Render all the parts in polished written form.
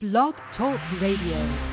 Blog Talk Radio.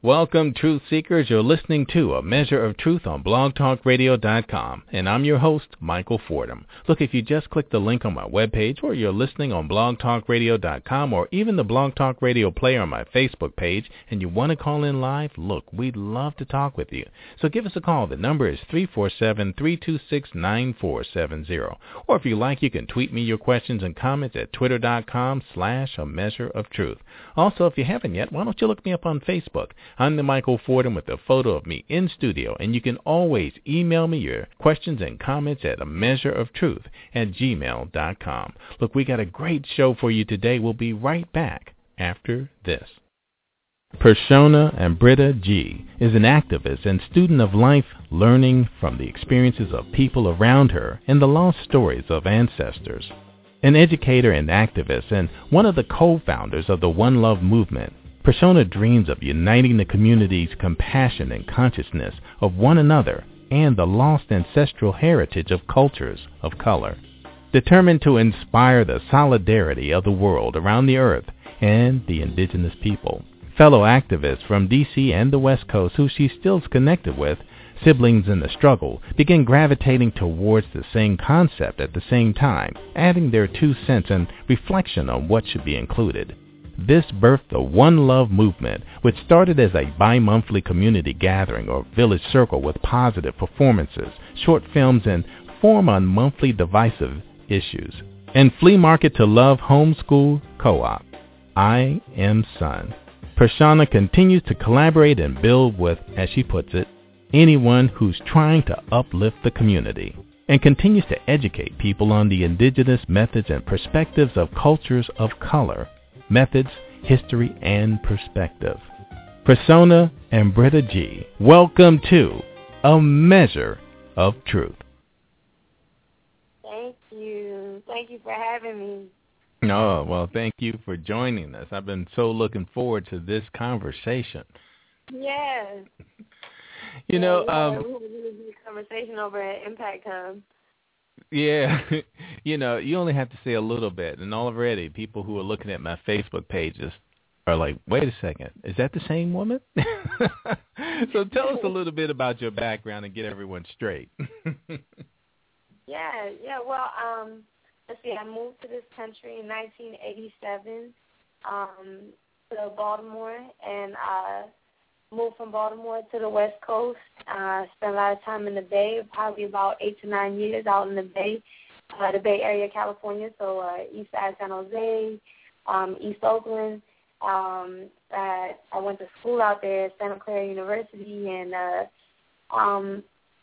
Welcome, Truth Seekers. You're listening to A Measure of Truth on blogtalkradio.com, and I'm your host, Michael Fordham. Look, if you just click the link on my webpage, or you're listening on blogtalkradio.com, or even the Blog Talk Radio player on my Facebook page, and you want to call in live, look, we'd love to talk with you. So give us a call. The number is 347-326-9470. Or if you like, you can tweet me your questions and comments at twitter.com/A Measure of Truth. Also, if you haven't yet, why don't you look me up on Facebook? I'm the Michael Fordham with a photo of me in studio, and you can always email me your questions and comments at ameasureoftruth@gmail.com. Look, we got a great show for you today. We'll be right back after this. Preshona Ambrita Ghose is an activist and student of life, learning from the experiences of people around her and the lost stories of ancestors. An educator and activist and one of the co-founders of the One Love Movement, Preshona dreams of uniting the community's compassion and consciousness of one another and the lost ancestral heritage of cultures of color. Determined to inspire the solidarity of the world around the earth and the indigenous people, fellow activists from D.C. and the West Coast who she still's connected with, siblings in the struggle, begin gravitating towards the same concept at the same time, adding their 2 cents and reflection on what should be included. This birthed the One Love Movement, which started as a bi-monthly community gathering or village circle with positive performances, short films, and forum on monthly divisive issues. And Flea Market to Love Homeschool Co-op, I Am Sun. Preshona continues to collaborate and build with, as she puts it, anyone who's trying to uplift the community, and continues to educate people on the indigenous methods and perspectives of cultures of color, methods, history, and perspective. Preshona Ambrita Ghose, welcome to A Measure of Truth. Thank you. Thank you for having me. Oh, well, thank you for joining us. I've been so looking forward to this conversation. Yes. We had a really good conversation over at Impact Hub. Yeah, you only have to say a little bit, and already people who are looking at my Facebook pages are like, wait a second, is that the same woman? So tell us a little bit about your background and get everyone straight. I moved to this country in 1987 to Baltimore, and moved from Baltimore to the West Coast. Spent a lot of time in the Bay, probably about 8 to 9 years out in the Bay Area, California. So East Side San Jose, East Oakland. I went to school out there, Santa Clara University, and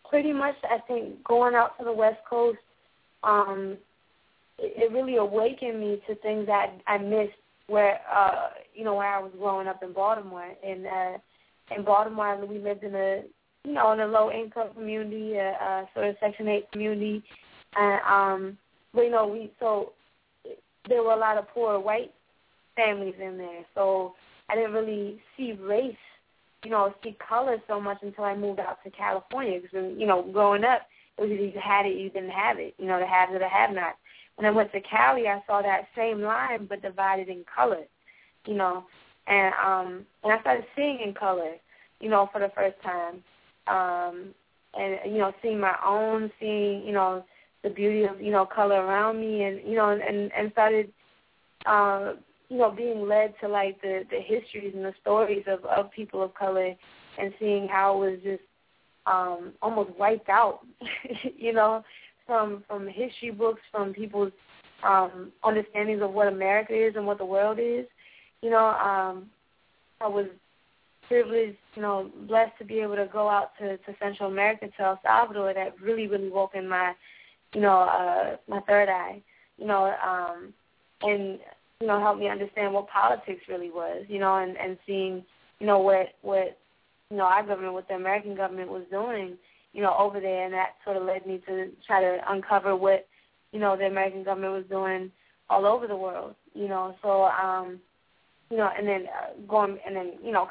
pretty much I think going out to the West Coast, it really awakened me to things that I missed where I was growing up in Baltimore. And in Baltimore, we lived in a low-income community, sort of Section 8 community. And there were a lot of poor white families in there. So I didn't really see race, see color so much until I moved out to California. Because, growing up, it was either you had it, you didn't have it, the haves or the have-nots. When I went to Cali, I saw that same line but divided in color, and I started seeing in color, for the first time, and seeing my own, seeing the beauty of, color around me, and started, being led to, like, the histories and the stories of people of color and seeing how it was just almost wiped out, from history books, from people's understandings of what America is and what the world is. I was privileged, blessed to be able to go out to Central America, to El Salvador. That really, really woken my, my third eye, and helped me understand what politics really was, and seeing, what our government, what the American government was doing, over there, and that sort of led me to try to uncover what, the American government was doing all over the world, So,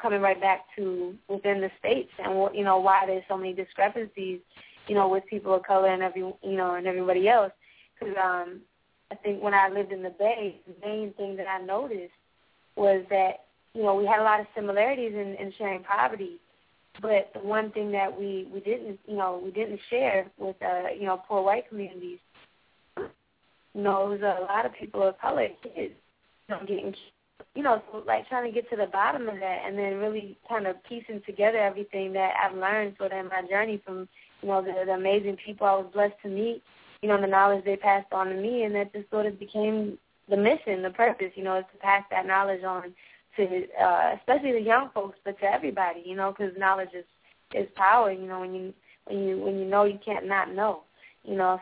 coming right back to within the states and, why there's so many discrepancies, with people of color and and everybody else. Because I think when I lived in the Bay, the main thing that I noticed was that, we had a lot of similarities in sharing poverty. But the one thing that we didn't, we didn't share with, poor white communities, it was a lot of people of color, kids, getting, trying to get to the bottom of that and then really kind of piecing together everything that I've learned sort of in my journey from, the amazing people I was blessed to meet, the knowledge they passed on to me, and that just sort of became the mission, the purpose, is to pass that knowledge on to especially the young folks, but to everybody, because knowledge is power. When you know, you can't not know. So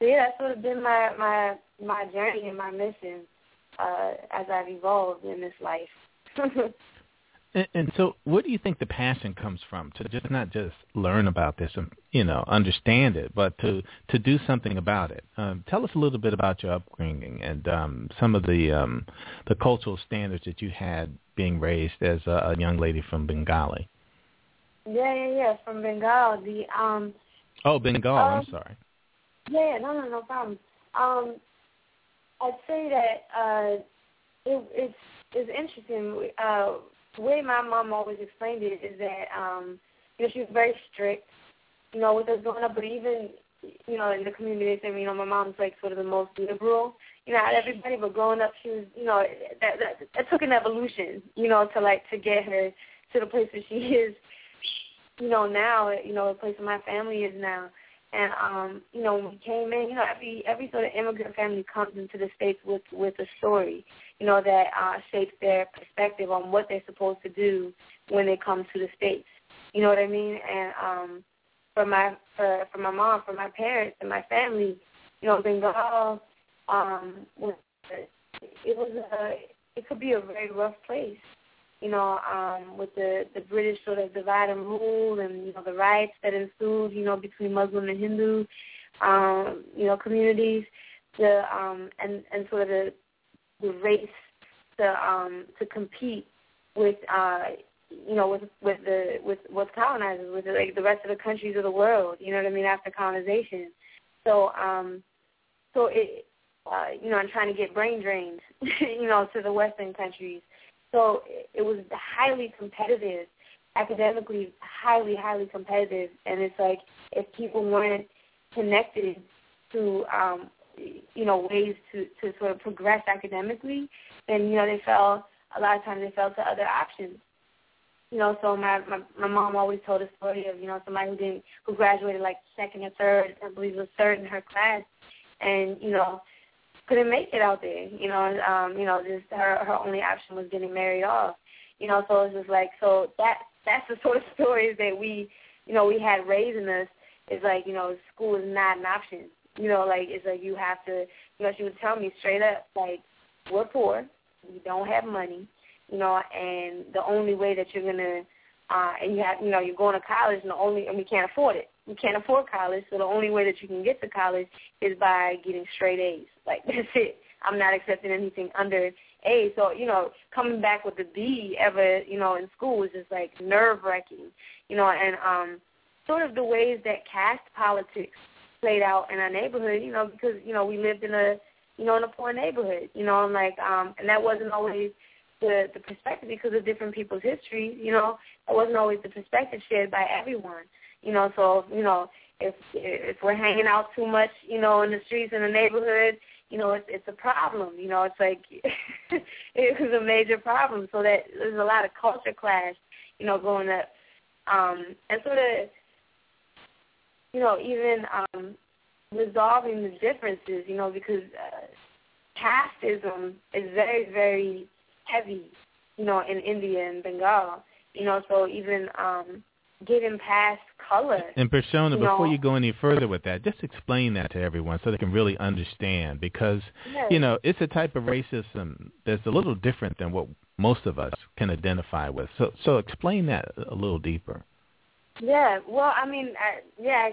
that's sort of been my journey and my mission as I've evolved in this life. and so, what do you think the passion comes from? To just not just learn about this and understand it, but to do something about it. Tell us a little bit about your upbringing and some of the cultural standards that you had being raised as a young lady from Bengali. Yeah, from Bengal. Bengal. I'm sorry. Yeah, no problem. I'd say that it's interesting. The way my mom always explained it is that she was very strict, with us growing up, but even, in the community, they say, my mom's, like, sort of the most liberal, out of everybody, but growing up, she was, that took an evolution, to get her to the place where she is, now, the place where my family is now. And, when we came in, every sort of immigrant family comes into the States with a story, that shapes their perspective on what they're supposed to do when they come to the States. You know what I mean? And for my mom, for my parents and my family, Bengal, it could be a very rough place, with the British sort of divide and rule and, the riots that ensued, between Muslim and Hindu, communities, and sort of the race to compete with, with colonizers, with like the rest of the countries of the world, after colonization. So, I'm trying to get brain drained, to the Western countries. So it was highly competitive, academically highly competitive, and it's like if people weren't connected to, ways to sort of progress academically, then, they fell, a lot of times they fell to other options. you know, so my mom always told a story of, you know, somebody who graduated like second or third, I believe it was third in her class, and, you know, couldn't make it out there, you know, and, you know, just her only option was getting married off, you know, so it's just like, so that's the sort of stories that we, you know, we had raising us. It's like, you know, school is not an option, you know, like, it's like you have to, you know, she would tell me straight up, like, we're poor, we don't have money, you know, and the only way that you're going to, and you have, you know, you're going to college, and we can't afford it. We can't afford college, so the only way that you can get to college is by getting straight A's. Like, that's it. I'm not accepting anything under A. So, you know, coming back with a B ever, you know, in school is just, like, nerve-wracking, you know, and sort of the ways that caste politics played out in our neighborhood, you know, because, you know, we lived in a, you know, in a poor neighborhood, you know, and, like, and that wasn't always the perspective because of different people's history, you know, that wasn't always the perspective shared by everyone, you know, so, you know, if we're hanging out too much, you know, in the streets, in the neighborhood, you know, it's a problem, you know, it's like, it was a major problem, so that there's a lot of culture clash, you know, going up, and sort of, you know, even resolving the differences, you know, because casteism is very, very heavy, you know, in India and Bengal, you know, so even getting past color. And Preshona, before you go any further with that, just explain that to everyone so they can really understand because, you know, it's a type of racism that's a little different than what most of us can identify with. So explain that a little deeper. Yeah, well, I mean, I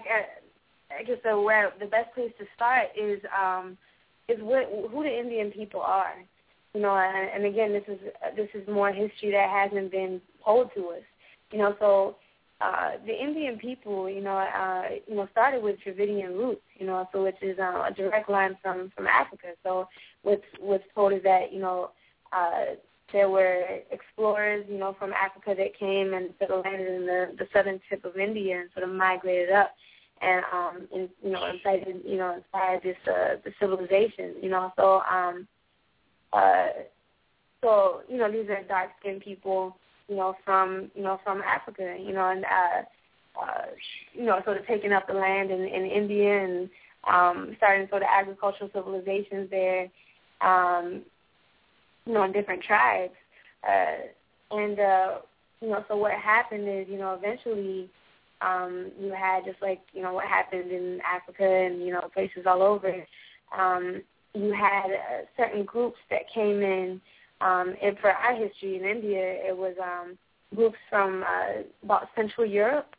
guess the best place to start is who the Indian people are. You know, and again, this is more history that hasn't been told to us. You know, so the Indian people, you know, started with Dravidian roots. You know, so which is a direct line from Africa. So what's told is that you know there were explorers, you know, from Africa that came and sort of landed in the southern tip of India and sort of migrated up and you know inspired this the civilization. You know, so. So, you know, these are dark-skinned people, you know, from Africa, you know, and, you know, sort of taking up the land in India and starting sort of agricultural civilizations there, you know, in different tribes. And, you know, so what happened is, you know, eventually you had just like, you know, what happened in Africa and, you know, places all over, you had certain groups that came in, and for our history in India, it was groups from about Central Europe.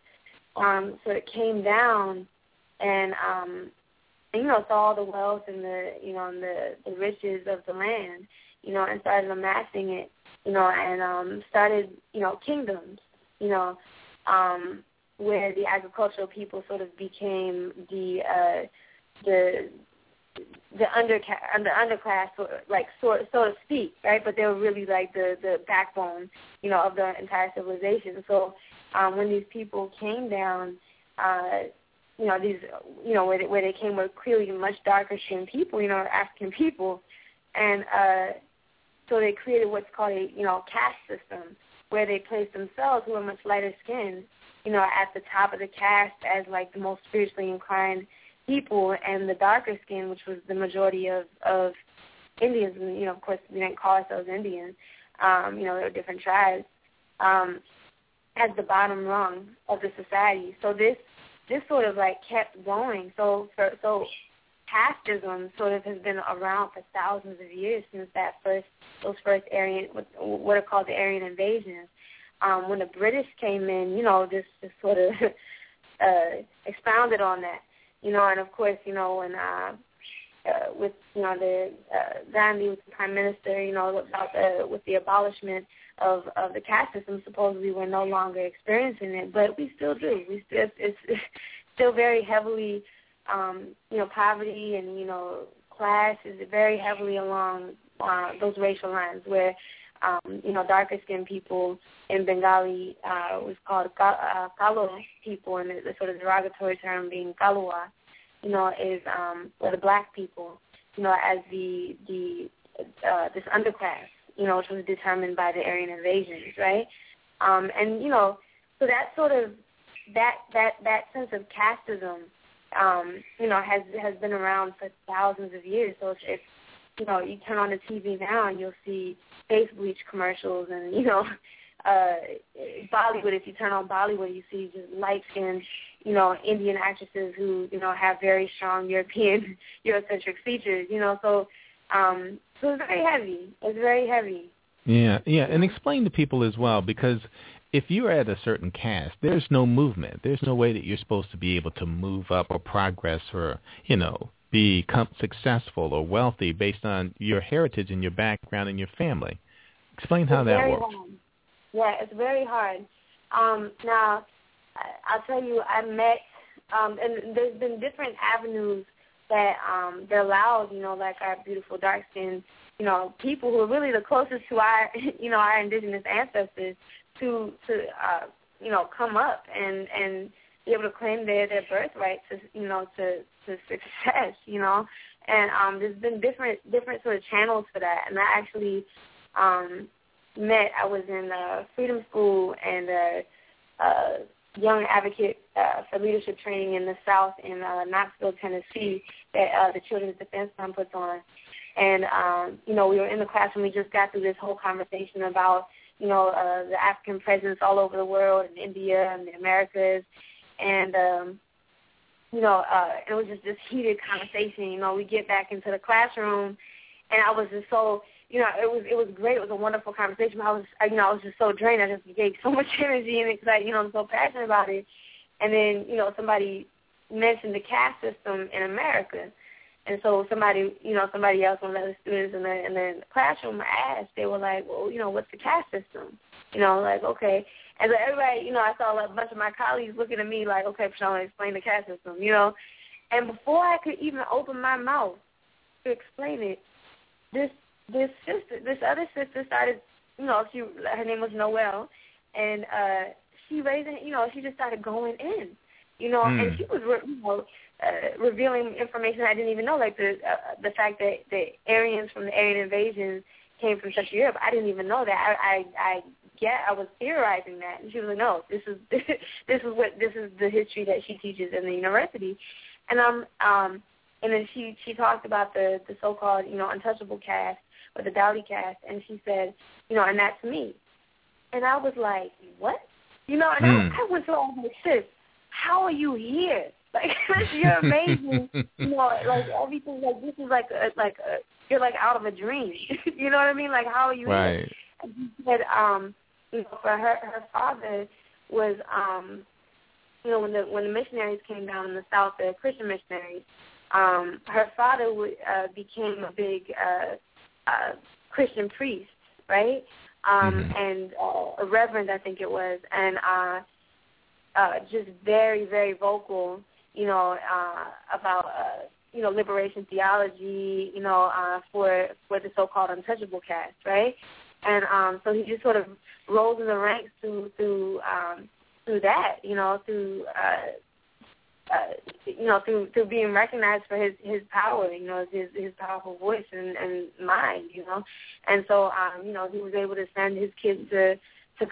So it came down, and you know, saw all the wealth and the you know and the riches of the land, you know, and started amassing it, you know, and started you know kingdoms, you know, where the agricultural people sort of became the underclass, like so to speak, right? But they were really like the backbone, you know, of the entire civilization. So when these people came down, you know, these, you know, where they came were clearly much darker skinned people, you know, African people, and so they created what's called a you know caste system, where they placed themselves who were much lighter skinned, you know, at the top of the caste as like the most spiritually inclined people, and the darker skin, which was the majority of Indians, and, you know, of course, we didn't call ourselves Indian, you know, there were different tribes, at the bottom rung of the society. So this sort of, like, kept going. So casteism sort of has been around for thousands of years since those first Aryan, what are called the Aryan invasions. When the British came in, you know, this sort of expounded on that. You know, and of course, you know, when with you know the Gandhi was the prime minister, you know, about with the abolishment of the caste system, supposedly we're no longer experiencing it, but we still do. It's still very heavily, you know, poverty and you know class is very heavily along those racial lines where you know darker skinned people in Bengali was called kalo people, and the sort of derogatory term being kalua, you know, is or the black people, you know, as the this underclass, you know, which was determined by the Aryan invasions, right? And, you know, so that sort of, that sense of casteism, you know, has been around for thousands of years. So it's you know, you turn on the TV now and you'll see face bleach commercials, and, you know, Bollywood, if you turn on Bollywood, you see just light-skinned, you know, Indian actresses who, you know, have very strong European, Eurocentric features, you know, so it's very heavy. It's very heavy. Yeah, and explain to people as well, because if you're at a certain caste, there's no movement. There's no way that you're supposed to be able to move up or progress or, you know, become successful or wealthy based on your heritage and your background and your family. Explain how that works. Yeah, it's very hard. Now, I'll tell you, I met, and there's been different avenues that they're allowed, you know, like our beautiful dark-skinned, you know, people who are really the closest to our, you know, our indigenous ancestors to you know, come up and be able to claim their birthright to, you know, to success, you know. And there's been different sort of channels for that. And I actually I was in a freedom school and a young advocate for leadership training in the South in Knoxville, Tennessee, that the Children's Defense Fund puts on. And, you know, we were in the classroom. We just got through this whole conversation about, you know, the African presence all over the world, in India and the Americas. And, you know, it was just this heated conversation. You know, we get back into the classroom, and I was just so, you know, it was great. It was a wonderful conversation. But I was just so drained. I just gave so much energy and excitement. You know, I'm so passionate about it. And then, you know, somebody mentioned the caste system in America. And so somebody else, one of the other students in the classroom asked, they were like, well, you know, what's the caste system? You know, like, okay. And so everybody, you know, I saw a bunch of my colleagues looking at me like, okay, Preshona, explain the caste system, you know. And before I could even open my mouth to explain it, this other sister started, you know, her name was Noelle, and she raised, you know, she just started going in, you know, and she was, you know, revealing information I didn't even know, like the fact that the Aryans from the Aryan invasion came from Central Europe. I didn't even know that. I was theorizing that, and she was like, no, this is the history that she teaches in the university, and and then she talked about the so-called, you know, untouchable caste or the Dalit caste, and she said, you know, and that's me, and I was like, what, you know, and I went through all my shit. How are you here? Like, you're amazing, you know, like, everything, like, this is like a, you're, like, out of a dream, you know what I mean? Like, how are you right. here? And she said, you know, for her father was, you know, when the missionaries came down in the South, the Christian missionaries, her father became a big Christian priest, right? And a reverend, I think it was, and just very, very vocal, you know, about, you know, liberation theology, you know, for the so-called untouchable caste, right? And so he just sort of rose in the ranks through that, you know, through being recognized for his power, you know, his powerful voice and mind, you know. And so, you know, he was able to send his kids to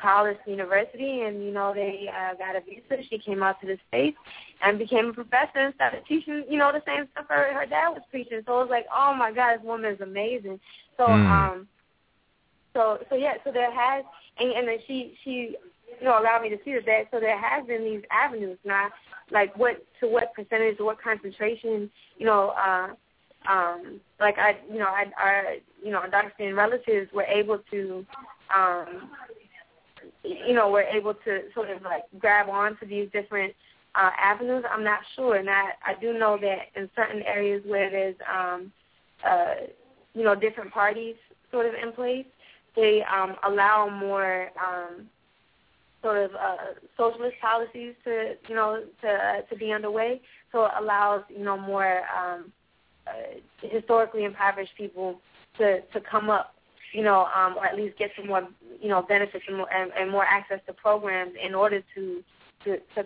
college, university, and, you know, they got a visa. She came out to the States and became a professor and started teaching, you know, the same stuff her dad was preaching. So it was like, oh, my God, this woman is amazing. So, so there has, and then she, you know, allowed me to see that, so there has been these avenues. Now, like, what percentage, what concentration, you know, like, our dark-skinned relatives were able to, you know, we're able to sort of, like, grab on to these different avenues. I'm not sure, and I do know that in certain areas where there's, you know, different parties sort of in place, they allow more sort of socialist policies to, you know, to be underway. So it allows, you know, more historically impoverished people to come up, you know, or at least get some more, you know, benefits and more access to programs in order to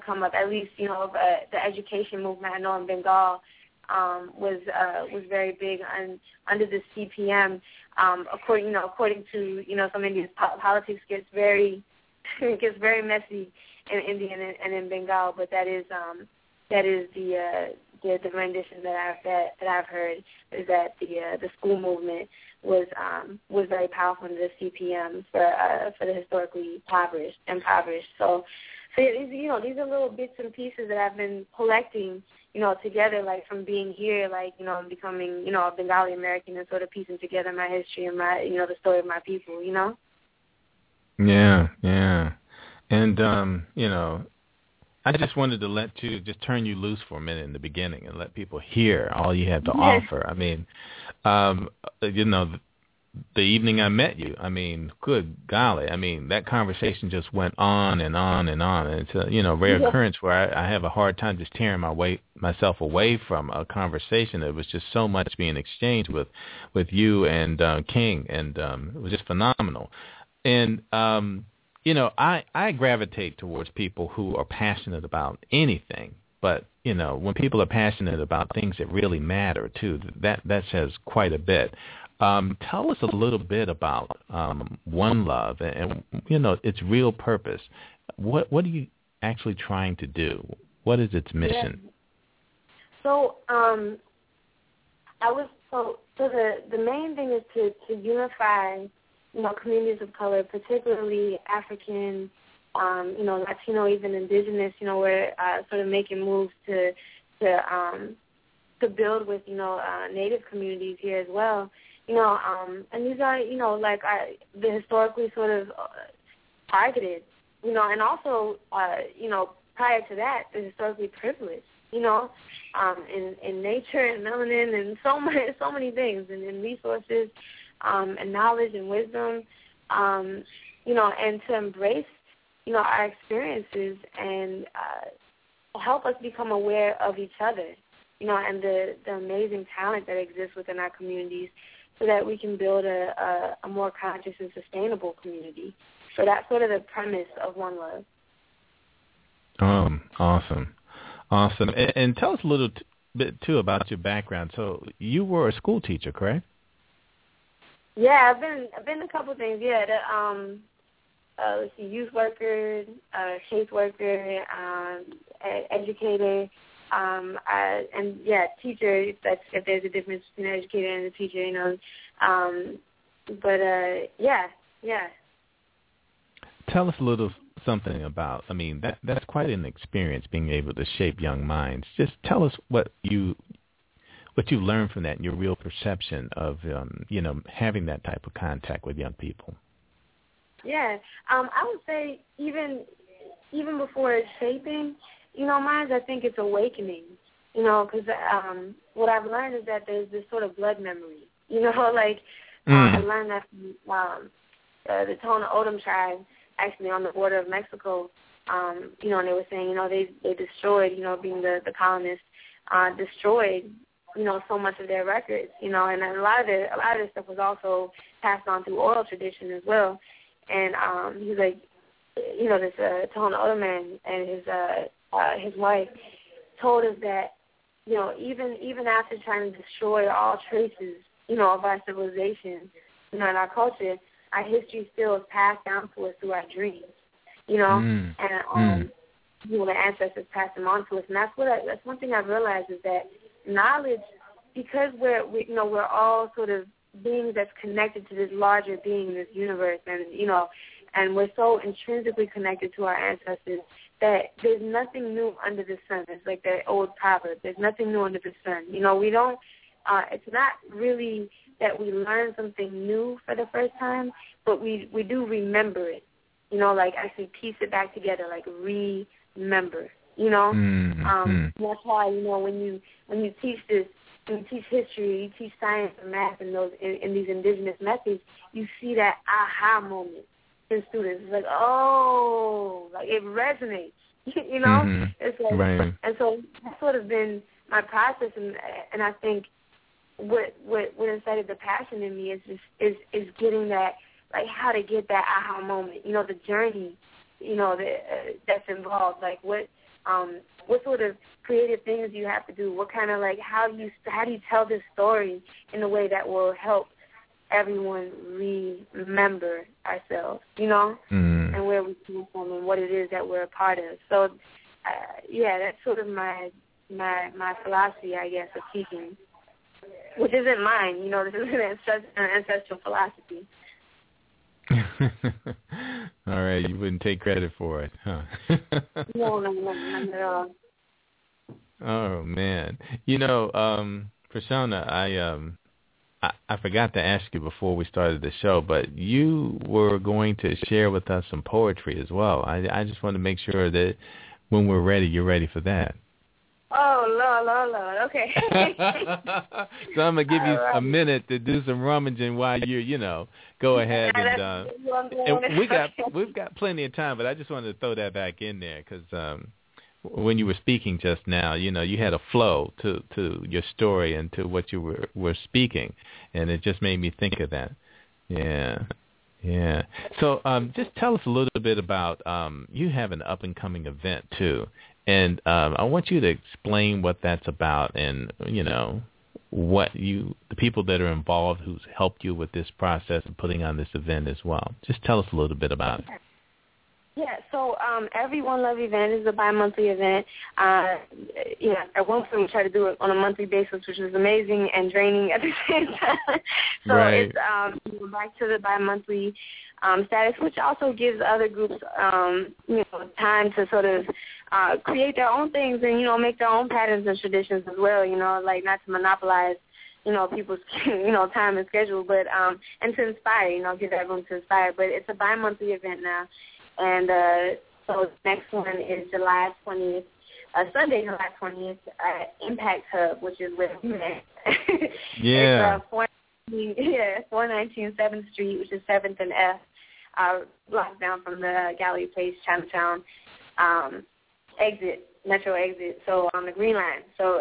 come up. At least, you know, the education movement I know in Bengal was very big under the CPM. According to, you know, some Indian politics gets very It gets very messy in Indian and in Bengal, but that is the rendition that I've heard is that the school movement was very powerful under the CPM for the historically impoverished. So you know, these are little bits and pieces that I've been collecting, you know, together, like from being here, like, you know, and becoming, you know, a Bengali American and sort of piecing together my history and my, you know, the story of my people, you know. Yeah. And, you know, I just wanted to turn you loose for a minute in the beginning and let people hear all you have to offer. I mean, you know, the evening I met you, I mean, good golly. I mean, that conversation just went on and on and on. And it's a, you know, rare occurrence where I have a hard time just tearing myself away from a conversation. There was just so much being exchanged with you and King, and it was just phenomenal. And, you know, I gravitate towards people who are passionate about anything. But, you know, when people are passionate about things that really matter, too, that says quite a bit. Tell us a little bit about One Love and, you know, its real purpose. What are you actually trying to do? What is its mission? So the main thing is to unify, you know, communities of color, particularly African, you know, Latino, even indigenous. You know, we're sort of making moves to build with, you know, Native communities here as well. You know, and these are, you know, like the historically sort of targeted, you know, and also, you know, prior to that, the historically privileged, you know, in nature and melanin and so many things and in resources and knowledge and wisdom, you know, and to embrace, you know, our experiences and help us become aware of each other, you know, and the amazing talent that exists within our communities, so that we can build a more conscious and sustainable community. So that's sort of the premise of One Love. Awesome. And tell us a little bit, too, about your background. So you were a school teacher, correct? Yeah, I've been a couple of things. Yeah, youth worker, case worker, educator. Teacher, that's if there's a difference between an educator and a teacher, you know. But yeah. Tell us a little something about, I mean, that's quite an experience, being able to shape young minds. Just tell us what you learned from that and your real perception of, you know, having that type of contact with young people. Yeah. I would say even before shaping, you know, mine, I think it's awakening, you know, because what I've learned is that there's this sort of blood memory, you know, like I learned that from the Tohono O'odham tribe, actually on the border of Mexico, you know, and they were saying, you know, they destroyed, you know, being the colonists, destroyed, you know, so much of their records, you know, and a lot of their stuff was also passed on through oral tradition as well. And he's like, you know, this Tohono O'odham man and his wife told us that, you know, even after trying to destroy all traces, you know, of our civilization, you know, and our culture, our history still is passed down to us through our dreams, you know, and you know, the ancestors passed them on to us. And that's one thing I've realized is that knowledge, because we're all sort of beings that's connected to this larger being, this universe, and, you know, and we're so intrinsically connected to our ancestors that there's nothing new under the sun. It's like that old proverb, there's nothing new under the sun. You know, we don't, it's not really that we learn something new for the first time, but we do remember it, you know, like actually piece it back together, like remember, you know. That's why, you know, when you teach this, when you teach history, you teach science and math and those in these indigenous methods, you see that aha moment. Students, it's like, oh, like it resonates, you know. It's like, right. And so that's sort of been my process, and I think what incited the passion in me is getting that, like how to get that aha moment, you know, the journey, you know, that's involved, like what sort of creative things you have to do, what kind of like how do you tell this story in a way that will help everyone remember ourselves, you know? and where we come from and what it is that we're a part of. So, yeah, that's sort of my philosophy, I guess, of teaching, which isn't mine. You know, this is an ancestral philosophy. All right, you wouldn't take credit for it, huh? No, not at all. Oh, man. You know, Preshona, I forgot to ask you before we started the show, but you were going to share with us some poetry as well. I just want to make sure that when we're ready, you're ready for that. Oh, Lord. Okay. So I'm going to give you a minute to do some rummaging while you're, go ahead. And we've got plenty of time, but I just wanted to throw that back in there because when you were speaking just now, you had a flow to your story and to what you were speaking, and it just made me think of that. Yeah. So just tell us a little bit about you have an up-and-coming event, too, and I want you to explain what that's about and, what the people that are involved who's helped you with this process and putting on this event as well. Just tell us a little bit about it. Yeah, so every One Love event is a bi-monthly event. At one point we try to do it on a monthly basis, which is amazing and draining at the same time. So right. It's back to the bi-monthly status, which also gives other groups time to sort of create their own things and, make their own patterns and traditions as well, like not to monopolize people's, time and schedule, but and to inspire, get everyone to inspire. But it's a bi-monthly event now. And so the next one is July 20th, Sunday, July 20th, at Impact Hub, which is where we're at. Yeah. It's 419 7th Street, which is 7th and F, blocked down from the Gallery Place, Chinatown exit, metro exit, so on the Green Line. So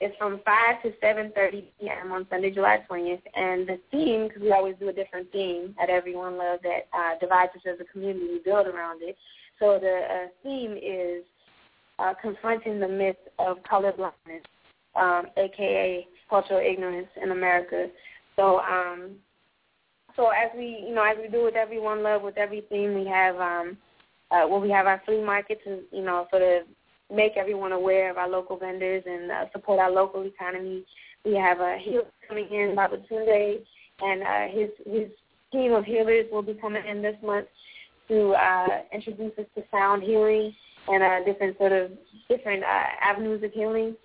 it's from 5 to 7:30 p.m. on Sunday, July 20th. And the theme, because we always do a different theme at every One Love that divides us as a community, we build around it. So the theme is confronting the myth of colorblindness, a.k.a. cultural ignorance in America. So as we, as we do with every One Love, with every theme, we have we have our flea market to, sort of make everyone aware of our local vendors and support our local economy. We have a healer coming in, Baba Tunde, and his team of healers will be coming in this month to introduce us to sound healing and different avenues of healing.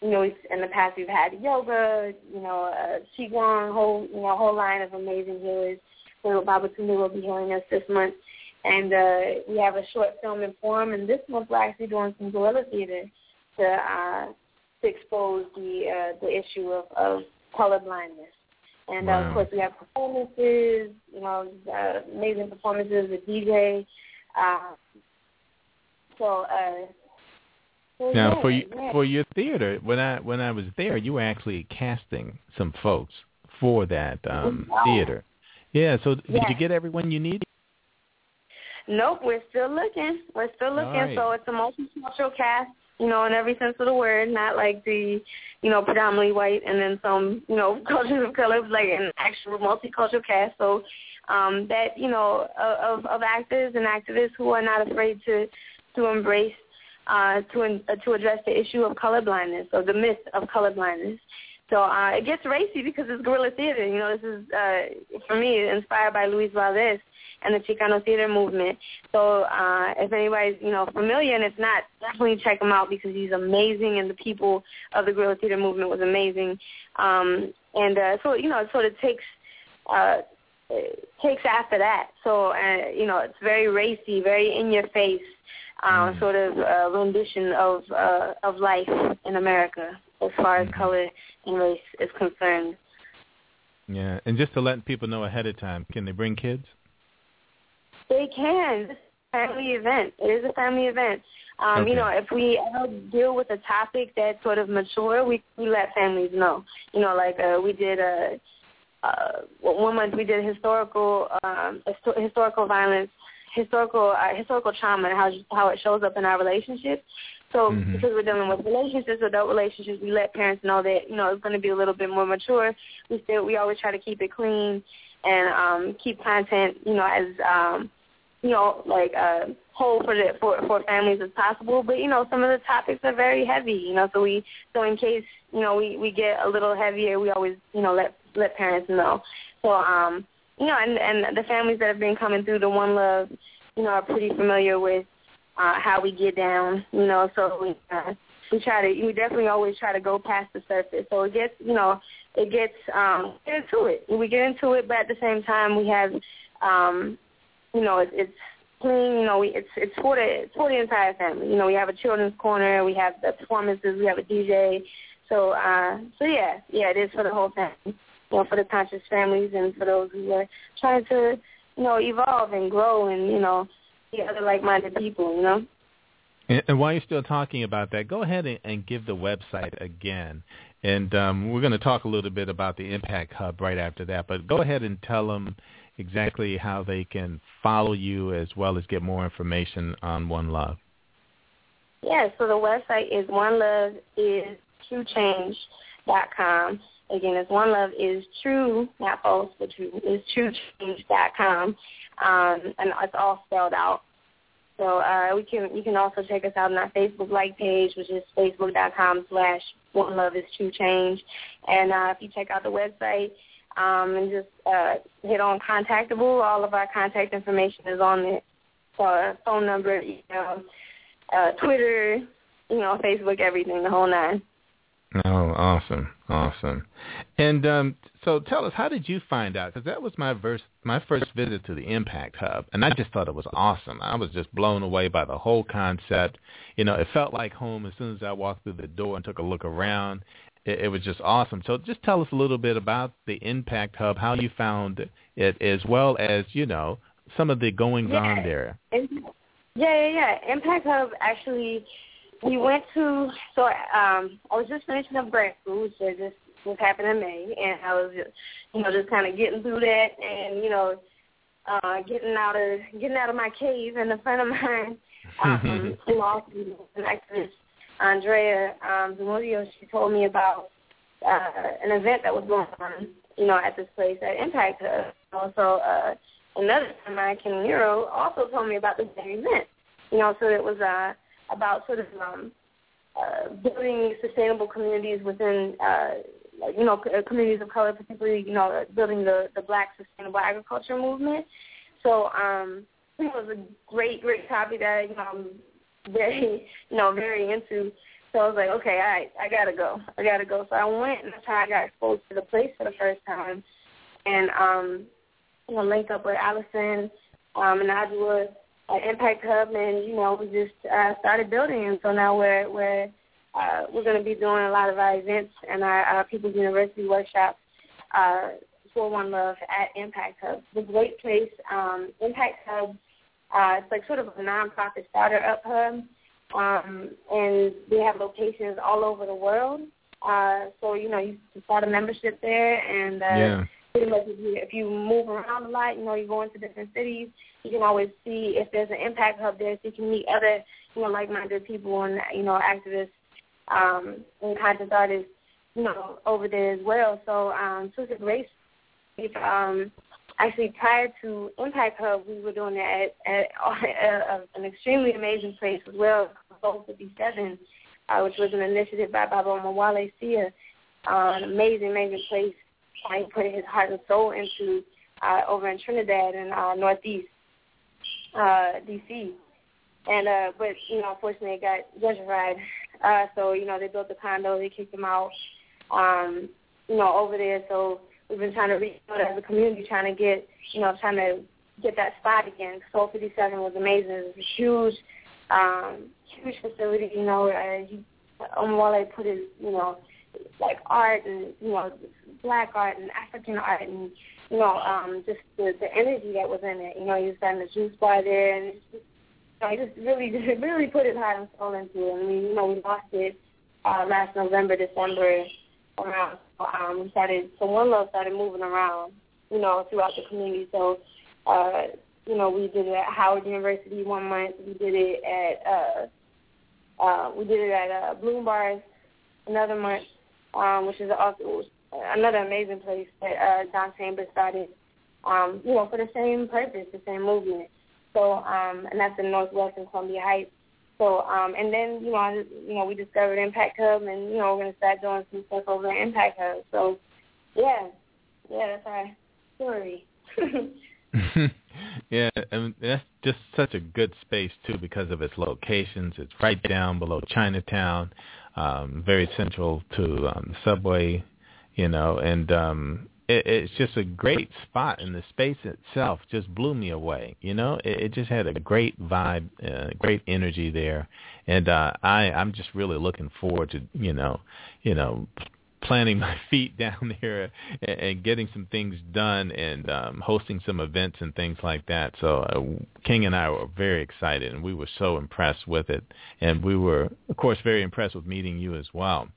In the past we've had yoga, qigong, whole line of amazing healers. So Baba Tunde will be healing us this month. And we have a short film and forum, and this month we're actually doing some guerrilla theater to expose the issue of colorblindness. And wow. Of course, we have performances, amazing performances with DJ. For your theater, when I was there, you were actually casting some folks for that theater. Yeah. So did you get everyone you needed? Nope, we're still looking. Right. So it's a multicultural cast, in every sense of the word, not like the, predominantly white and then some, cultures of color, like an actual multicultural cast. So that, of actors and activists who are not afraid to embrace, to address the issue of colorblindness or the myth of colorblindness. So it gets racy because it's guerrilla theater. This is, for me, inspired by Luis Valdez and the Chicano theater movement. So if anybody's, familiar, and if not, definitely check him out because he's amazing and the people of the guerrilla theater movement was amazing. It sort of takes after that. So, it's very racy, very in-your-face sort of rendition of life in America as far as color and race is concerned. Yeah, and just to let people know ahead of time, can they bring kids? They can. This is a family event. It is a family event. Okay. If we ever deal with a topic that's sort of mature, we let families know. We did one month we did historical violence, historical trauma, and how it shows up in our relationships. So because we're dealing with relationships, adult relationships, we let parents know that, you know, it's going to be a little bit more mature. We always try to keep it clean and keep content, you know, as, you know, like whole for families as possible. But, you know, some of the topics are very heavy, you know, so in case, you know, we get a little heavier, we always, you know, let parents know. So, you know, and the families that have been coming through the One Love, you know, are pretty familiar with how we get down, you know, so we definitely always try to go past the surface. So it gets, you know, get into it. We get into it, but at the same time we have, you know, it's clean, you know, it's for the entire family. You know, we have a children's corner, we have the performances, we have a DJ. So, it is for the whole family, you know, for the conscious families and for those who are trying to, you know, evolve and grow and, you know, the other like-minded people, you know. And while you're still talking about that, go ahead and give the website again. And we're going to talk a little bit about the Impact Hub right after that. But go ahead and tell them exactly how they can follow you as well as get more information on One Love. Yeah, so the website is oneloveis2change.com. Again, it's One Love is true, not false, but true, is truechange.com. And it's all spelled out. So you can also check us out on our Facebook like page, which is facebook.com/OneLoveIsTrueChange. And if you check out the website and just hit on contactable, all of our contact information is on it. So phone number, email, Twitter, you know, Facebook, everything, the whole nine. Oh, awesome. And so tell us, how did you find out? Because that was my first visit to the Impact Hub, and I just thought it was awesome. I was just blown away by the whole concept. You know, it felt like home as soon as I walked through the door and took a look around. It was just awesome. So just tell us a little bit about the Impact Hub, how you found it, as well as, you know, some of the goings-on there. Yeah. Impact Hub actually... We went to, so I was just finishing up grad school, which was happening in May, and I was, you know, just kind of getting through that and, you know, getting out of my cave. And a friend of mine, an actress, Andrea DeModio, she told me about an event that was going on, you know, at this place at Impact Hub. Also, another friend of mine, Kenny Nero, also told me about the same event. You know, so it was about sort of building sustainable communities within, you know, communities of color, particularly, you know, building the Black sustainable agriculture movement. So it was a great topic that, you know, I'm very into. So I was like, okay, all right, I got to go. So I went, and that's how I got exposed to the place for the first time. And, you know, linked up with Allison and I was Impact Hub, and, you know, we just started building. And so now we're going to be doing a lot of our events and our People's University workshops for One Love at Impact Hub. It's a great place. Impact Hub, it's like sort of a nonprofit startup hub, and they have locations all over the world. So, you know, you can start a membership there, and pretty much if you move around a lot, you know, you go into different cities, you can always see if there's an Impact Hub there, so you can meet other, you know, like-minded people and, you know, activists and content artists, you know, over there as well. So, it's a great space. Actually, prior to Impact Hub, we were doing it at an extremely amazing place as well, Soul 57, which was an initiative by Baba Omawale Sia, an amazing place. He put his heart and soul into over in Trinidad and Northeast D.C. And but, you know, unfortunately it got gentrified. So, you know, they built the condo, they kicked them out, you know, over there. So we've been trying to reach out as a community, trying to get that spot again. Soul 57 was amazing. It was a huge facility. You know, Omawale put his, you know, like art and, you know, Black art and African art and, you know, just the energy that was in it. You know, he was having a juice bar there, and he just really put his heart and soul into it. And we lost it last November, December around. So One Love started moving around, you know, throughout the community. So, you know, we did it at Howard University one month. We did it at We did it at Bloom Bar another month, which is also another amazing place that John Chambers started, for the same purpose, the same movement. So, and that's in Northwest and Columbia Heights. So, and then, we discovered Impact Hub, and, we're going to start doing some stuff over at Impact Hub. So, yeah, that's our story. Yeah, and that's just such a good space, too, because of its locations. It's right down below Chinatown, very central to the subway, and it's just a great spot, and the space itself just blew me away. It just had a great vibe, great energy there, and I'm just really looking forward to, planting my feet down there and getting some things done and hosting some events and things like that. So King and I were very excited, and we were so impressed with it. And we were, of course, very impressed with meeting you as well.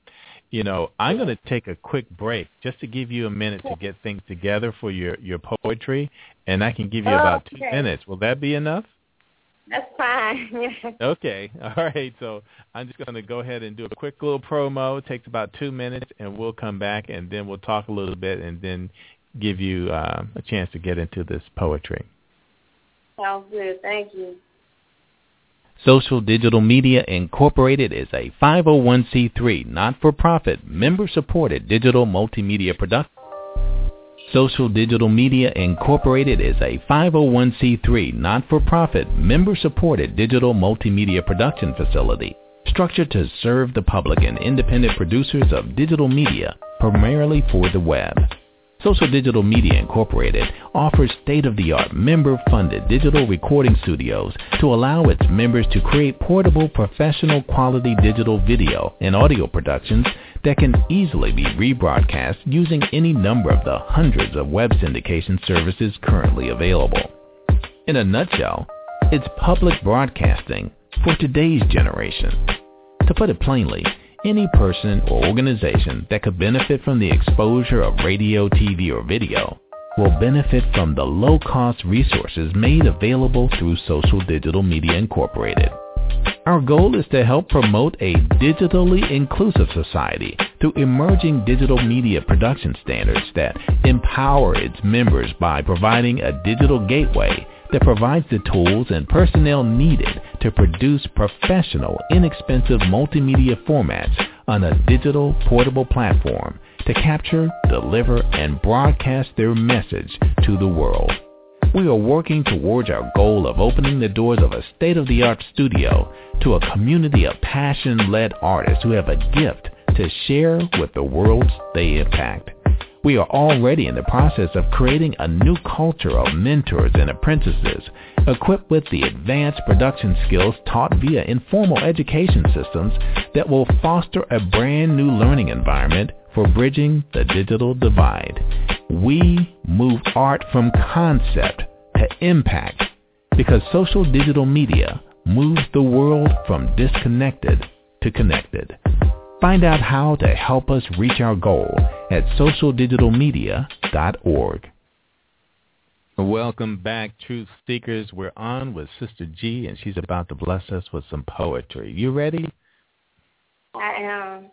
I'm going to take a quick break just to give you a minute to get things together for your poetry, and I can give you about 2 minutes. Will that be enough? That's fine. Okay. All right. So I'm just going to go ahead and do a quick little promo. It takes about 2 minutes, and we'll come back, and then we'll talk a little bit and then give you a chance to get into this poetry. Sounds good. Thank you. Social Digital Media Incorporated is a 501c3 not-for-profit member-supported digital multimedia production. Social Digital Media Incorporated is a 501c3 not-for-profit member-supported digital multimedia production facility structured to serve the public and independent producers of digital media, primarily for the web. Social Digital Media Incorporated offers state-of-the-art member-funded digital recording studios to allow its members to create portable, professional-quality digital video and audio productions that can easily be rebroadcast using any number of the hundreds of web syndication services currently available. In a nutshell, it's public broadcasting for today's generation. To put it plainly, any person or organization that could benefit from the exposure of radio, TV, or video will benefit from the low-cost resources made available through Social Digital Media Incorporated. Our goal is to help promote a digitally inclusive society through emerging digital media production standards that empower its members by providing a digital gateway that provides the tools and personnel needed to produce professional, inexpensive multimedia formats on a digital, portable platform to capture, deliver, and broadcast their message to the world. We are working towards our goal of opening the doors of a state-of-the-art studio to a community of passion-led artists who have a gift to share with the worlds they impact. We are already in the process of creating a new culture of mentors and apprentices equipped with the advanced production skills taught via informal education systems that will foster a brand new learning environment for bridging the digital divide. We move art from concept to impact because social digital media moves the world from disconnected to connected. Find out how to help us reach our goal at socialdigitalmedia.org. Welcome back, Truth Seekers. We're on with Sister G, and she's about to bless us with some poetry. You ready? I am.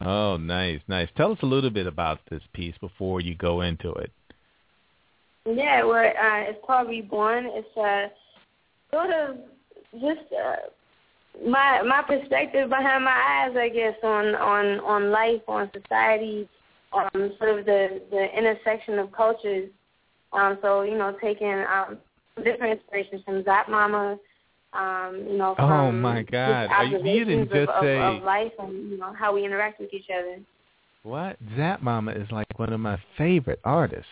Oh, nice. Tell us a little bit about this piece before you go into it. Yeah, well, it's called Reborn. It's sort of just... My perspective behind my eyes, I guess, on life, on society, on sort of the intersection of cultures. So, taking different inspirations from Zap Mama, from observations of life and, how we interact with each other. What? Zap Mama is like one of my favorite artists.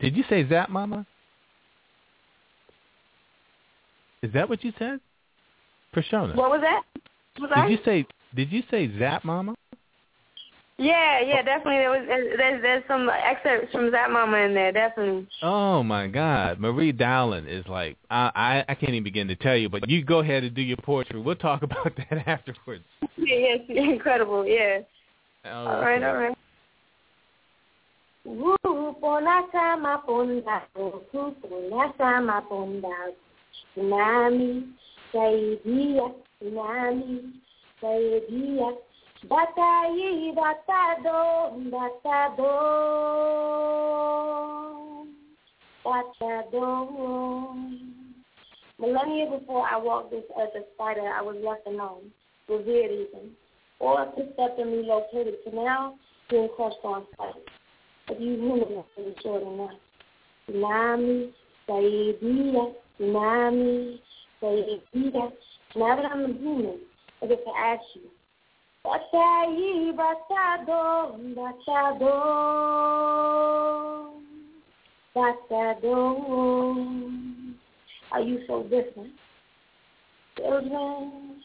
Did you say Zap Mama? Is that what you said? Preshona. What was that? Did you say Zap Mama? Yeah, definitely. There's some excerpts from Zap Mama in there, definitely. Oh my God, Marie Dalen is like I can't even begin to tell you, but you go ahead and do your poetry. We'll talk about that afterwards. Yeah, she's incredible. Yeah. All right. Woo, nami sayedia batayi batado batado batado. But 1 year before I walked this earth as spider, I was left alone for weird reasons, or picked up and relocated to now being crushed on sight. But you remember the short enough. Tsunami, Saidida, Tsunami, Saidida. Now that I'm a human, I get to ask you. Batayi, batado, batado, batado. Are you so different? Children,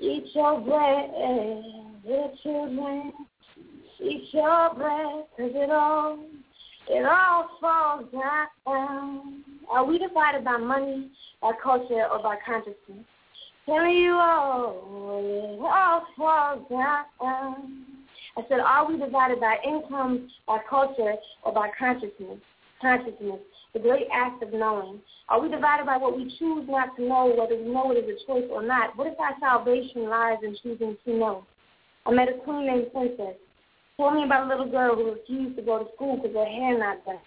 eat your bread. Little children, eat your bread. Because it all falls down. Are we divided by money, by culture, or by consciousness? Tell me you all, it all falls down. I said, are we divided by income, by culture, or by consciousness? Consciousness, the great act of knowing. Are we divided by what we choose not to know, whether we know it is a choice or not? What if our salvation lies in choosing to know? I met a queen named Princess. She told me about a little girl who refused to go to school because her hair not done.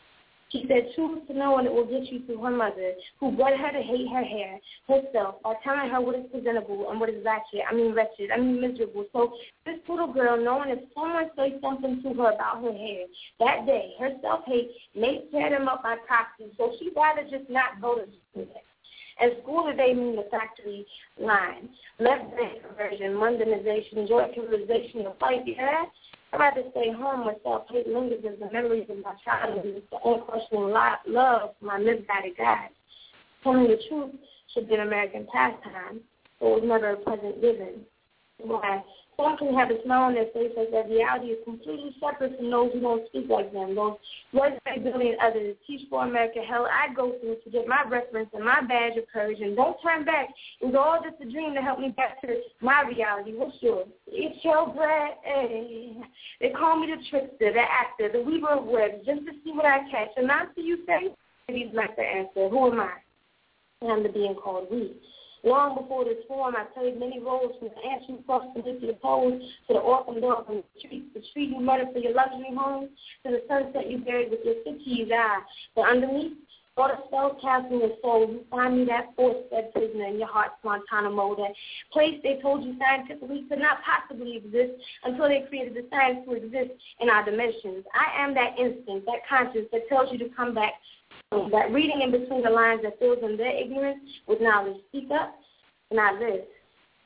She said, choose to know and it will get you to her mother, who bred her to hate her hair, herself, by telling her what is presentable and what is ratchet, wretched, miserable. So this little girl, knowing if someone says something to her about her hair, that day, her self-hate may tear them up by proxy, so she'd rather just not go to school. And school today means the factory line, left-brain conversion, mundanization, joyfulization of life, yeah? I'd rather stay home with self-hate lingers as the memories of my childhood, the unquestioning love for my misguided guides. Telling the truth should be an American pastime, but was never a present given. Why? Some can have a smile on their face as their reality is completely separate from those who don't speak like them. Those words by billion others teach for America hell I go through to get my reference and my badge of courage and don't turn back. It was all just a dream to help me back to my reality. What's yours? It's your bread. They call me the trickster, the actor, the weaver of webs, just to see what I catch. And I see you say, he's not the answer. Who am I? And I'm the being called we. Long before this form, I played many roles from the answering cross to the poles to the orphan dog on the street, the tree you murdered for your luxury home, to the sunset you buried with your 50s eye. But underneath, all the spell casting your soul, you find me that force-fed prisoner in your heart's Guantanamo, that place they told you scientifically could not possibly exist until they created the science to exist in our dimensions. I am that instinct, that conscience that tells you to come back, that reading in between the lines that fills in their ignorance with knowledge. Speak up, and I live.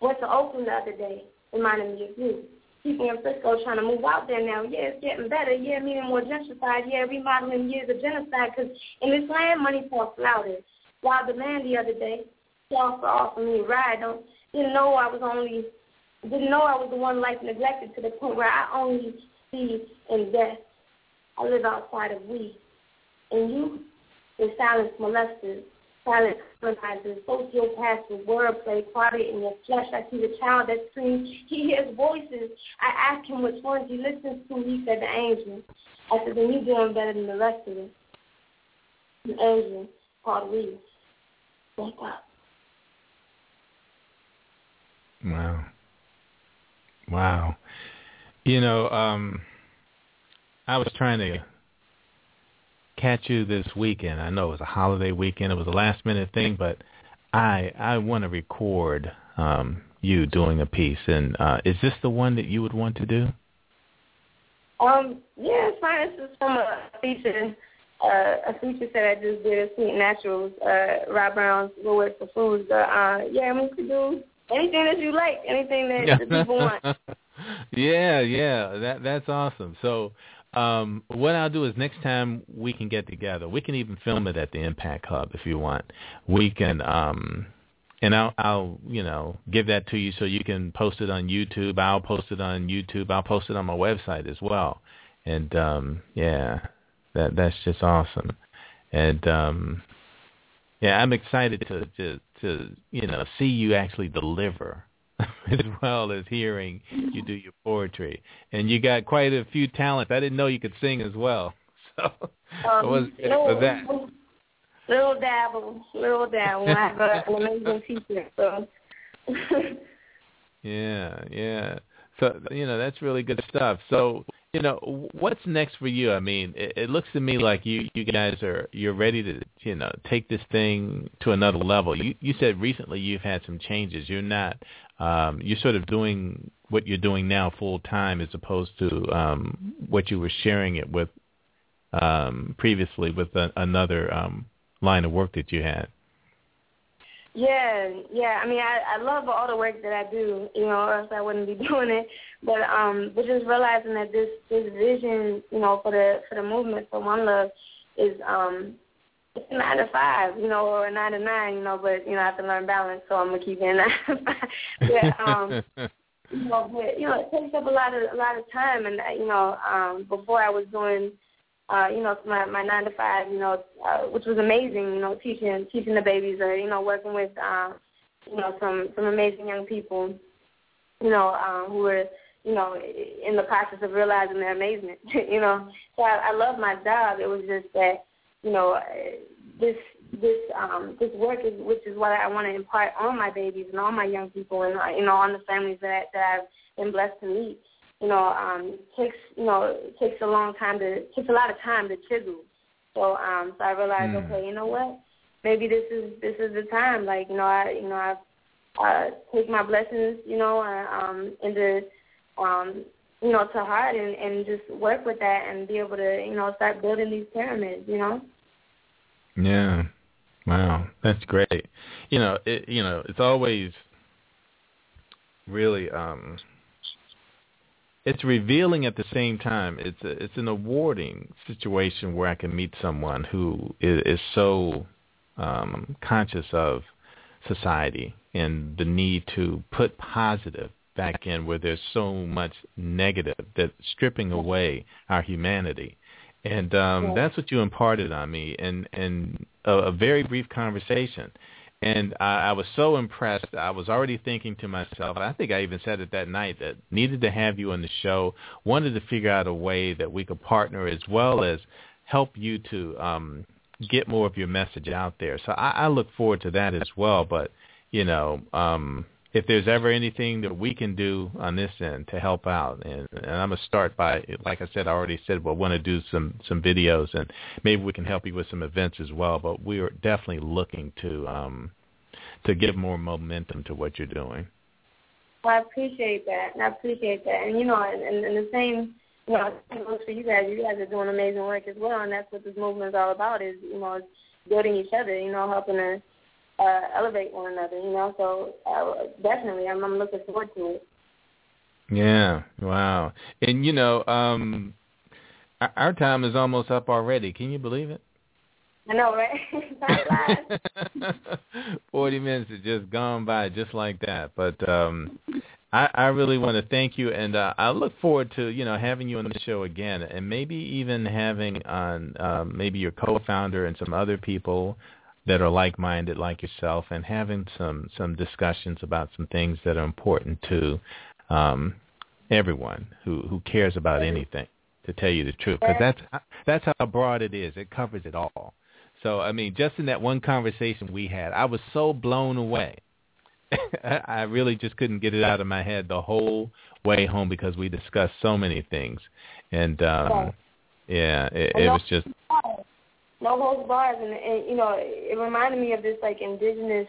Went to Oakland the other day, reminded me of you. People in Frisco trying to move out there now. Yeah, it's getting better. Yeah, meaning more gentrified. Yeah, remodeling years of genocide, because in this land, money falls louder. While the land the other day, she also offered me a ride. Didn't know I was the one life neglected to the point where I only see in death. I live outside of we. And you? With silence molesters, silent colonizers, sociopaths with wordplay quality in your flesh. I see the child that screams. He hears voices. I ask him which ones he listens to. He said the angel. I said, then you're doing better than the rest of us. The angel called we. Wake up. Wow. You know, I was trying to catch you this weekend. I know it was a holiday weekend. It was a last-minute thing, but I want to record you doing a piece. And is this the one that you would want to do? Yeah, it's fine. This is from a feature that I just did, Sweet Naturals, Rob Brown's Lowest for Foods. Yeah, we could do anything that you like, anything that the people want. Yeah. That's awesome. So. What I'll do is next time we can get together, we can even film it at the Impact Hub if you want. We can, and I'll give that to you so you can post it on YouTube. I'll post it on YouTube. I'll post it on my website as well. And that's just awesome. And I'm excited to see you actually deliver. As well as hearing you do your poetry, and you got quite a few talents. I didn't know you could sing as well. So I was good for that. Little dabble. I have an amazing teacher. So Yeah. So, that's really good stuff. So, what's next for you? I mean, it looks to me like you guys you're ready to, take this thing to another level. You said recently you've had some changes. You're not, you're sort of doing what you're doing now full time as opposed to what you were sharing it with previously with another line of work that you had. Yeah. I mean, I love all the work that I do, or else I wouldn't be doing it. But just realizing that this vision, for the movement, for One Love, is it's 9 to 5, or 9 to 9, But I have to learn balance, so I'm gonna keep it 9 to 5. It takes up a lot of time, and before I was doing. My 9 to 5, which was amazing, teaching the babies or, working with, some amazing young people, who were, in the process of realizing their amazement, So I love my job. It was just that, this work, which is what I want to impart on my babies and on my young people and, on the families that I've been blessed to meet. It takes a long time takes a lot of time to chisel. So I realized, Okay, what? Maybe this is the time. Like, I take my blessings, to heart and just work with that and be able to, start building these pyramids, Yeah. Wow, that's great. It's always really. It's revealing at the same time. It's an awarding situation where I can meet someone who is so conscious of society and the need to put positive back in where there's so much negative that's stripping away our humanity. And that's what you imparted on me in a very brief conversation. And I was so impressed. I was already thinking to myself, I think I even said it that night, that needed to have you on the show, wanted to figure out a way that we could partner as well as help you to get more of your message out there. So I look forward to that as well. But, if there's ever anything that we can do on this end to help out, and I'm going to start by, like I said, we'll want to do some videos, and maybe we can help you with some events as well. But we are definitely looking to give more momentum to what you're doing. Well, I appreciate that. And, and the same goes for you guys. You guys are doing amazing work as well, and that's what this movement is all about is, building each other, helping us. Elevate one another, so definitely I'm looking forward to it. Yeah, wow. And, our time is almost up already. Can you believe it? I know, right? 40 minutes has just gone by just like that. But I really want to thank you, and I look forward to, having you on the show again, and maybe even having on maybe your co-founder and some other people that are like-minded like yourself, and having some discussions about some things that are important to everyone who cares about anything, to tell you the truth, because that's how broad it is. It covers it all. So, I mean, just in that one conversation we had, I was so blown away. I really just couldn't get it out of my head the whole way home because we discussed so many things. And, it was just... No holds barred, and it reminded me of this like indigenous,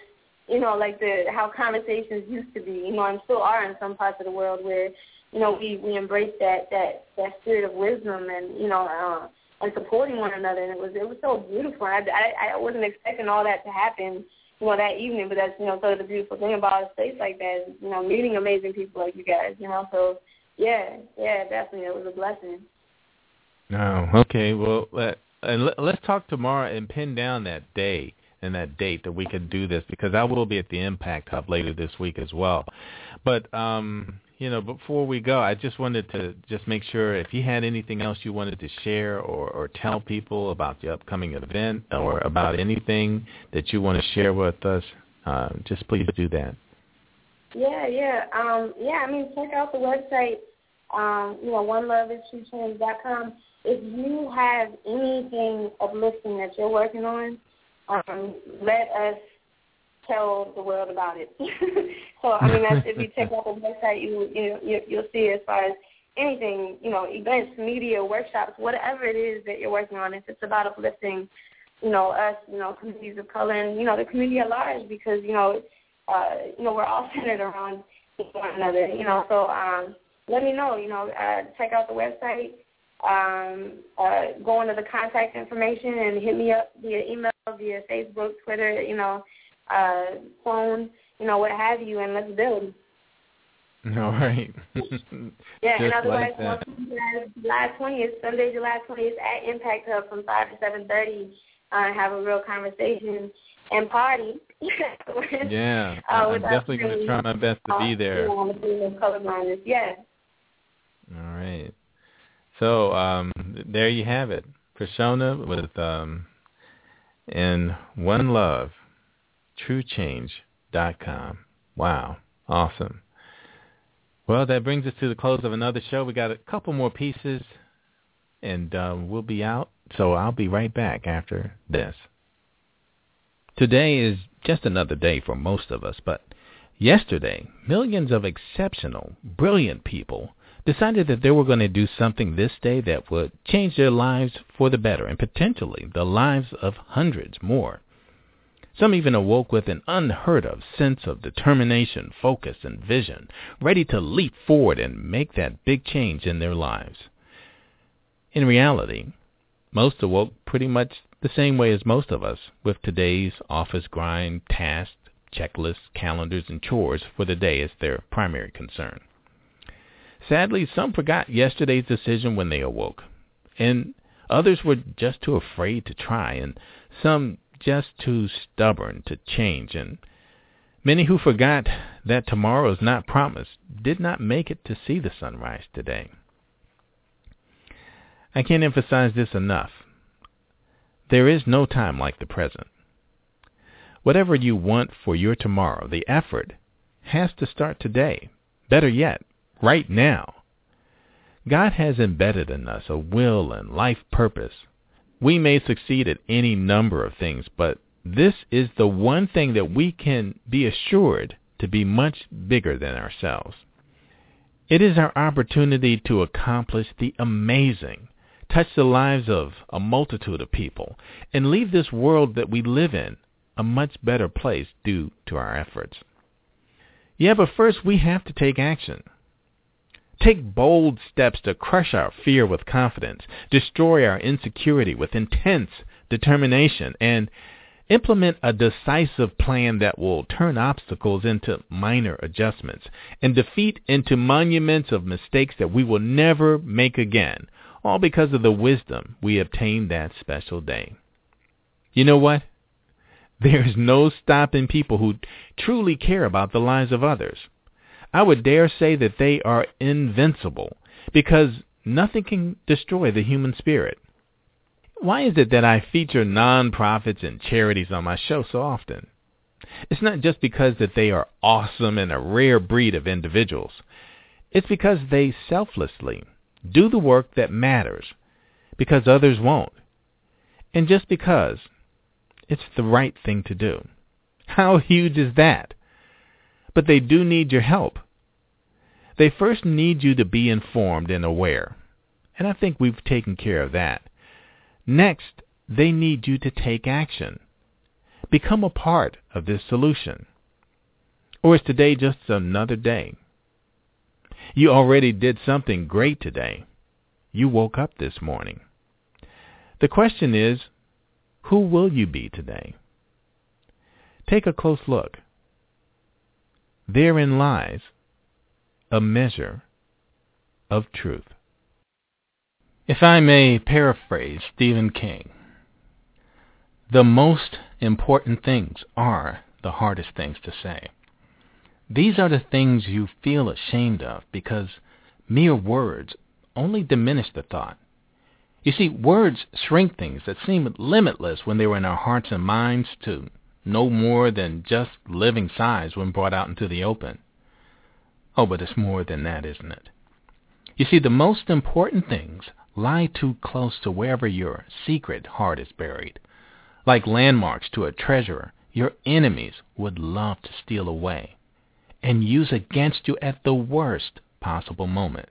like how conversations used to be, and still are in some parts of the world where, we embrace that spirit of wisdom and and supporting one another, and it was so beautiful. I wasn't expecting all that to happen, that evening, but that's sort of the beautiful thing about a space like that, is, meeting amazing people like you guys, So yeah, definitely, it was a blessing. Oh, okay, well. And let's talk tomorrow and pin down that day and that date that we could do this, because I will be at the Impact Hub later this week as well. But, before we go, I just wanted to just make sure if you had anything else you wanted to share or tell people about the upcoming event or about anything that you want to share with us, just please do that. Yeah. Check out the website, oneloveisfuture.com. If you have anything uplifting that you're working on, let us tell the world about it. So, I mean, that's, if you check out the website, you'll see as far as anything, events, media, workshops, whatever it is that you're working on, if it's about uplifting, us, communities of color and, the community at large because, we're all centered around one another, So let me know, check out the website, go into the contact information and hit me up via email, via Facebook, Twitter, phone, what have you, and let's build. All right. Yeah, and otherwise, like Sunday, July 20th at Impact Hub from 5 to 7:30, have a real conversation and party. Yeah, I'm definitely going to try my best to be there. Yeah. All right. So there you have it, Preshona with and One Love, TrueChange.com. Wow, awesome. Well, that brings us to the close of another show. We got a couple more pieces, and we'll be out. So I'll be right back after this. Today is just another day for most of us, but yesterday, millions of exceptional, brilliant people decided that they were going to do something this day that would change their lives for the better, and potentially the lives of hundreds more. Some even awoke with an unheard-of sense of determination, focus, and vision, ready to leap forward and make that big change in their lives. In reality, most awoke pretty much the same way as most of us, with today's office grind, tasks, checklists, calendars, and chores for the day as their primary concern. Sadly, some forgot yesterday's decision when they awoke, and others were just too afraid to try, and some just too stubborn to change, and many who forgot that tomorrow is not promised did not make it to see the sunrise today. I can't emphasize this enough. There is no time like the present. Whatever you want for your tomorrow, the effort has to start today. Better yet, right now. God has embedded in us a will and life purpose. We may succeed at any number of things, but this is the one thing that we can be assured to be much bigger than ourselves. It is our opportunity to accomplish the amazing, touch the lives of a multitude of people, and leave this world that we live in a much better place due to our efforts. Yeah, but first we have to take action. Take bold steps to crush our fear with confidence, destroy our insecurity with intense determination, and implement a decisive plan that will turn obstacles into minor adjustments and defeat into monuments of mistakes that we will never make again, all because of the wisdom we obtained that special day. You know what? There is no stopping people who truly care about the lives of others. I would dare say that they are invincible because nothing can destroy the human spirit. Why is it that I feature nonprofits and charities on my show so often? It's not just because that they are awesome and a rare breed of individuals. It's because they selflessly do the work that matters because others won't, and just because it's the right thing to do. How huge is that? But they do need your help. They first need you to be informed and aware, and I think we've taken care of that. Next, they need you to take action. Become a part of this solution. Or is today just another day? You already did something great today. You woke up this morning. The question is, who will you be today? Take a close look. Therein lies a measure of truth. If I may paraphrase Stephen King, the most important things are the hardest things to say. These are the things you feel ashamed of because mere words only diminish the thought. You see, words shrink things that seemed limitless when they were in our hearts and minds to no more than just living size when brought out into the open. Oh, but it's more than that, isn't it? You see, the most important things lie too close to wherever your secret heart is buried. Like landmarks to a treasurer, your enemies would love to steal away and use against you at the worst possible moment.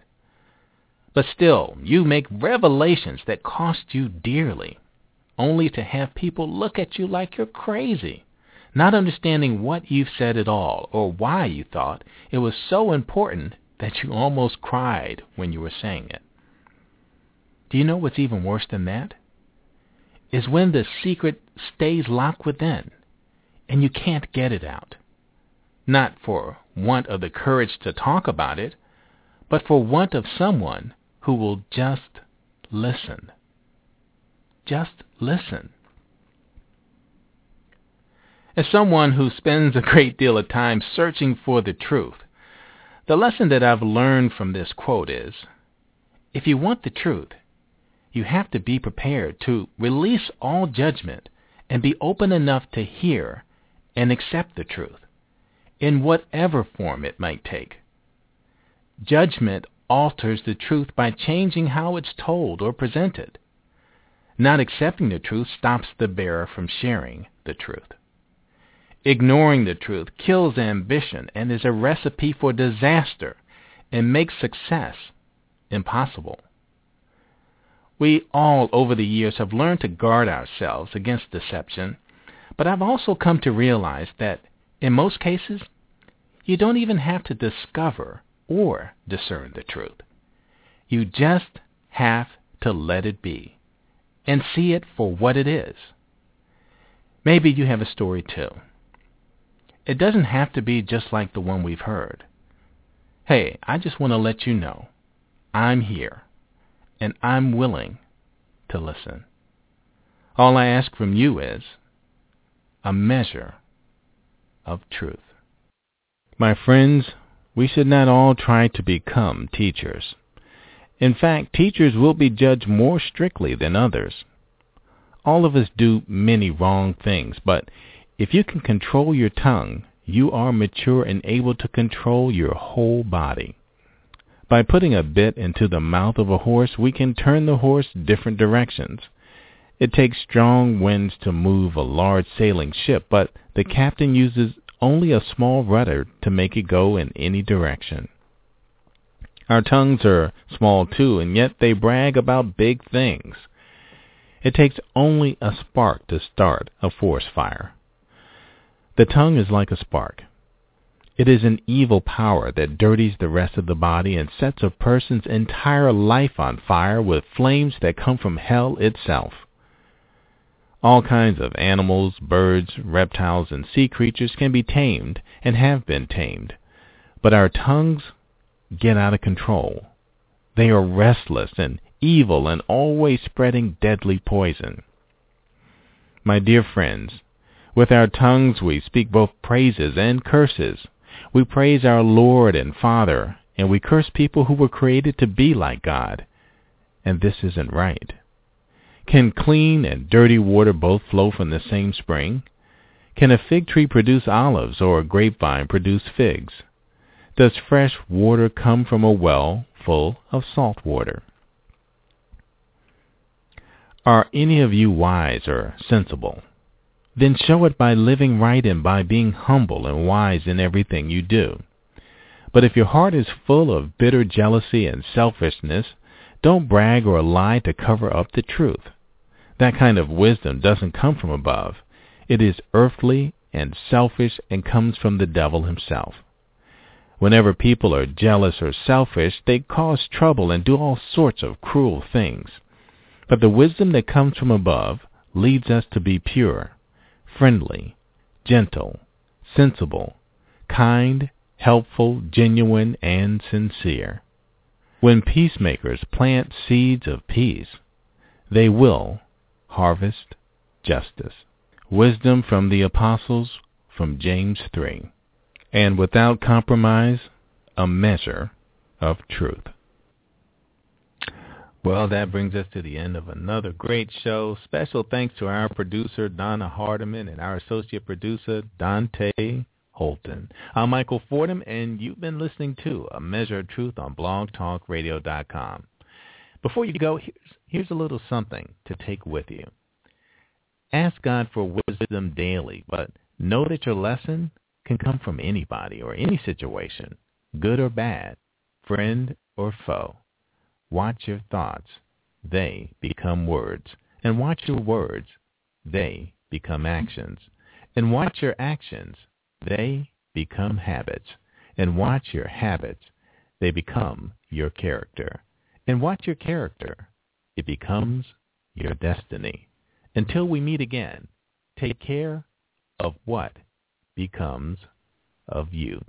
But still, you make revelations that cost you dearly, only to have people look at you like you're crazy, not understanding what you've said at all or why you thought it was so important that you almost cried when you were saying it. Do you know what's even worse than that? Is when the secret stays locked within and you can't get it out. Not for want of the courage to talk about it, but for want of someone who will just listen. Just listen. As someone who spends a great deal of time searching for the truth, the lesson that I've learned from this quote is, if you want the truth, you have to be prepared to release all judgment and be open enough to hear and accept the truth, in whatever form it might take. Judgment alters the truth by changing how it's told or presented. Not accepting the truth stops the bearer from sharing the truth. Ignoring the truth kills ambition and is a recipe for disaster and makes success impossible. We all over the years have learned to guard ourselves against deception, but I've also come to realize that in most cases, you don't even have to discover or discern the truth. You just have to let it be and see it for what it is. Maybe you have a story too. It doesn't have to be just like the one we've heard. Hey, I just want to let you know I'm here and I'm willing to listen. All I ask from you is a measure of truth. My friends, we should not all try to become teachers. In fact, teachers will be judged more strictly than others. All of us do many wrong things, but if you can control your tongue, you are mature and able to control your whole body. By putting a bit into the mouth of a horse, we can turn the horse different directions. It takes strong winds to move a large sailing ship, but the captain uses only a small rudder to make it go in any direction. Our tongues are small too, and yet they brag about big things. It takes only a spark to start a forest fire. The tongue is like a spark. It is an evil power that dirties the rest of the body and sets a person's entire life on fire with flames that come from hell itself. All kinds of animals, birds, reptiles, and sea creatures can be tamed and have been tamed, but our tongues get out of control. They are restless and evil and always spreading deadly poison. My dear friends, with our tongues we speak both praises and curses. We praise our Lord and Father, and we curse people who were created to be like God. And this isn't right. Can clean and dirty water both flow from the same spring? Can a fig tree produce olives or a grapevine produce figs? Does fresh water come from a well full of salt water? Are any of you wise or sensible? Then show it by living right and by being humble and wise in everything you do. But if your heart is full of bitter jealousy and selfishness, don't brag or lie to cover up the truth. That kind of wisdom doesn't come from above. It is earthly and selfish and comes from the devil himself. Whenever people are jealous or selfish, they cause trouble and do all sorts of cruel things. But the wisdom that comes from above leads us to be pure, friendly, gentle, sensible, kind, helpful, genuine, and sincere. When peacemakers plant seeds of peace, they will harvest justice. Wisdom from the Apostles from James 3. And without compromise, a measure of truth. Well, that brings us to the end of another great show. Special thanks to our producer, Donna Hardiman, and our associate producer, Dante Holton. I'm Michael Fordham, and you've been listening to A Measure of Truth on blogtalkradio.com. Before you go, here's a little something to take with you. Ask God for wisdom daily, but Know that your lesson can come from anybody or any situation, good or bad, friend or foe. Watch your thoughts. They become words. And watch your words. They become actions. And watch your actions. They become habits. And watch your habits. They become your character. And watch your character. It becomes your destiny. Until we meet again, take care of what becomes of you.